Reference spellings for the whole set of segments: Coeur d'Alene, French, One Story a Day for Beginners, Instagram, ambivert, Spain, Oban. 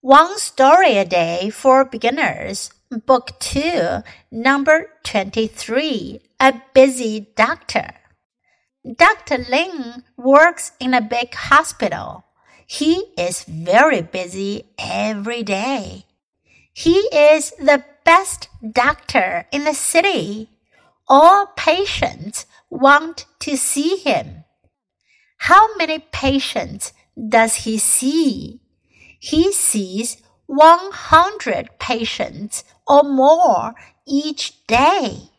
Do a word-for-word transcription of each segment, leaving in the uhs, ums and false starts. One Story a Day for Beginners, Book two, Number twenty-three, A Busy Doctor. Doctor Ling works in a big hospital. He is very busy every day. He is the best doctor in the city. All patients want to see him. How many patients does he see?He sees one hundred patients or more each day.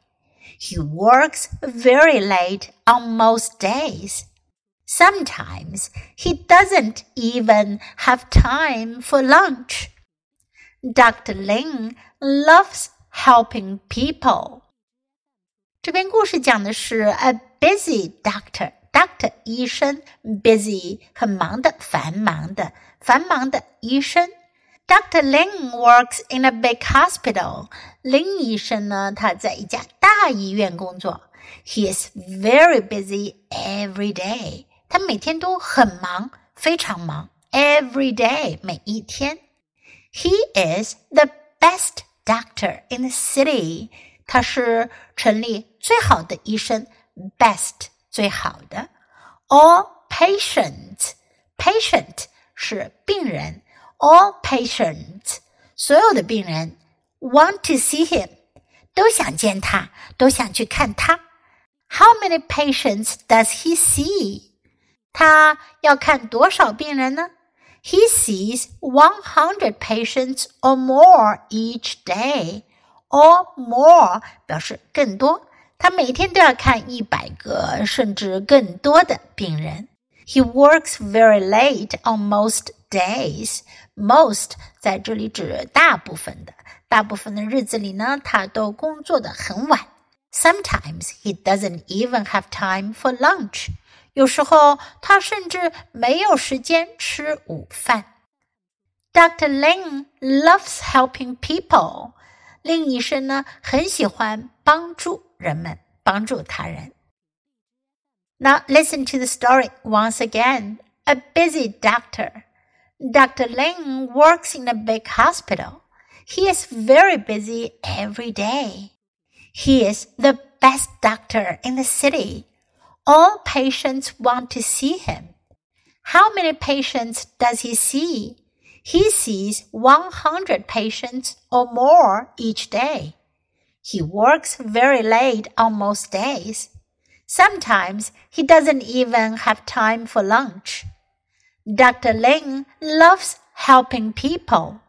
He works very late on most days. Sometimes he doesn't even have time for lunch. Doctor Ling loves helping people. 这篇故事讲的是 A busy doctor.Doctor 医生 busy 很忙的繁忙的繁忙的医生 Doctor Ling works in a big hospital. Ling 医生呢他在一家大医院工作 He is very busy every day. 他每天都很忙非常忙 Every day 每一天 He is the best doctor in the city. 他是城里最好的医生 Best最好的 All patients Patient 是病人 All patients 所有的病人 Want to see him 都想见他都想去看他 How many patients does he see? 他要看多少病人呢 He sees one hundred patients or more each day Or more 表示更多他每天都要看一百个甚至更多的病人。He works very late on most days. Most 在这里指大部分的。大部分的日子里呢，他都工作得很晚。Sometimes he doesn't even have time for lunch. 有时候他甚至没有时间吃午饭。Doctor Ling loves helping people. Ling 医生呢，很喜欢帮助人们帮助他人 Now listen to the story once again. A busy doctor. Doctor Ling works in a big hospital. He is very busy every day. He is the best doctor in the city. All patients want to see him. How many patients does he see? He sees one hundred patients or more each day.He works very late on most days. Sometimes he doesn't even have time for lunch. Doctor Ling loves helping people.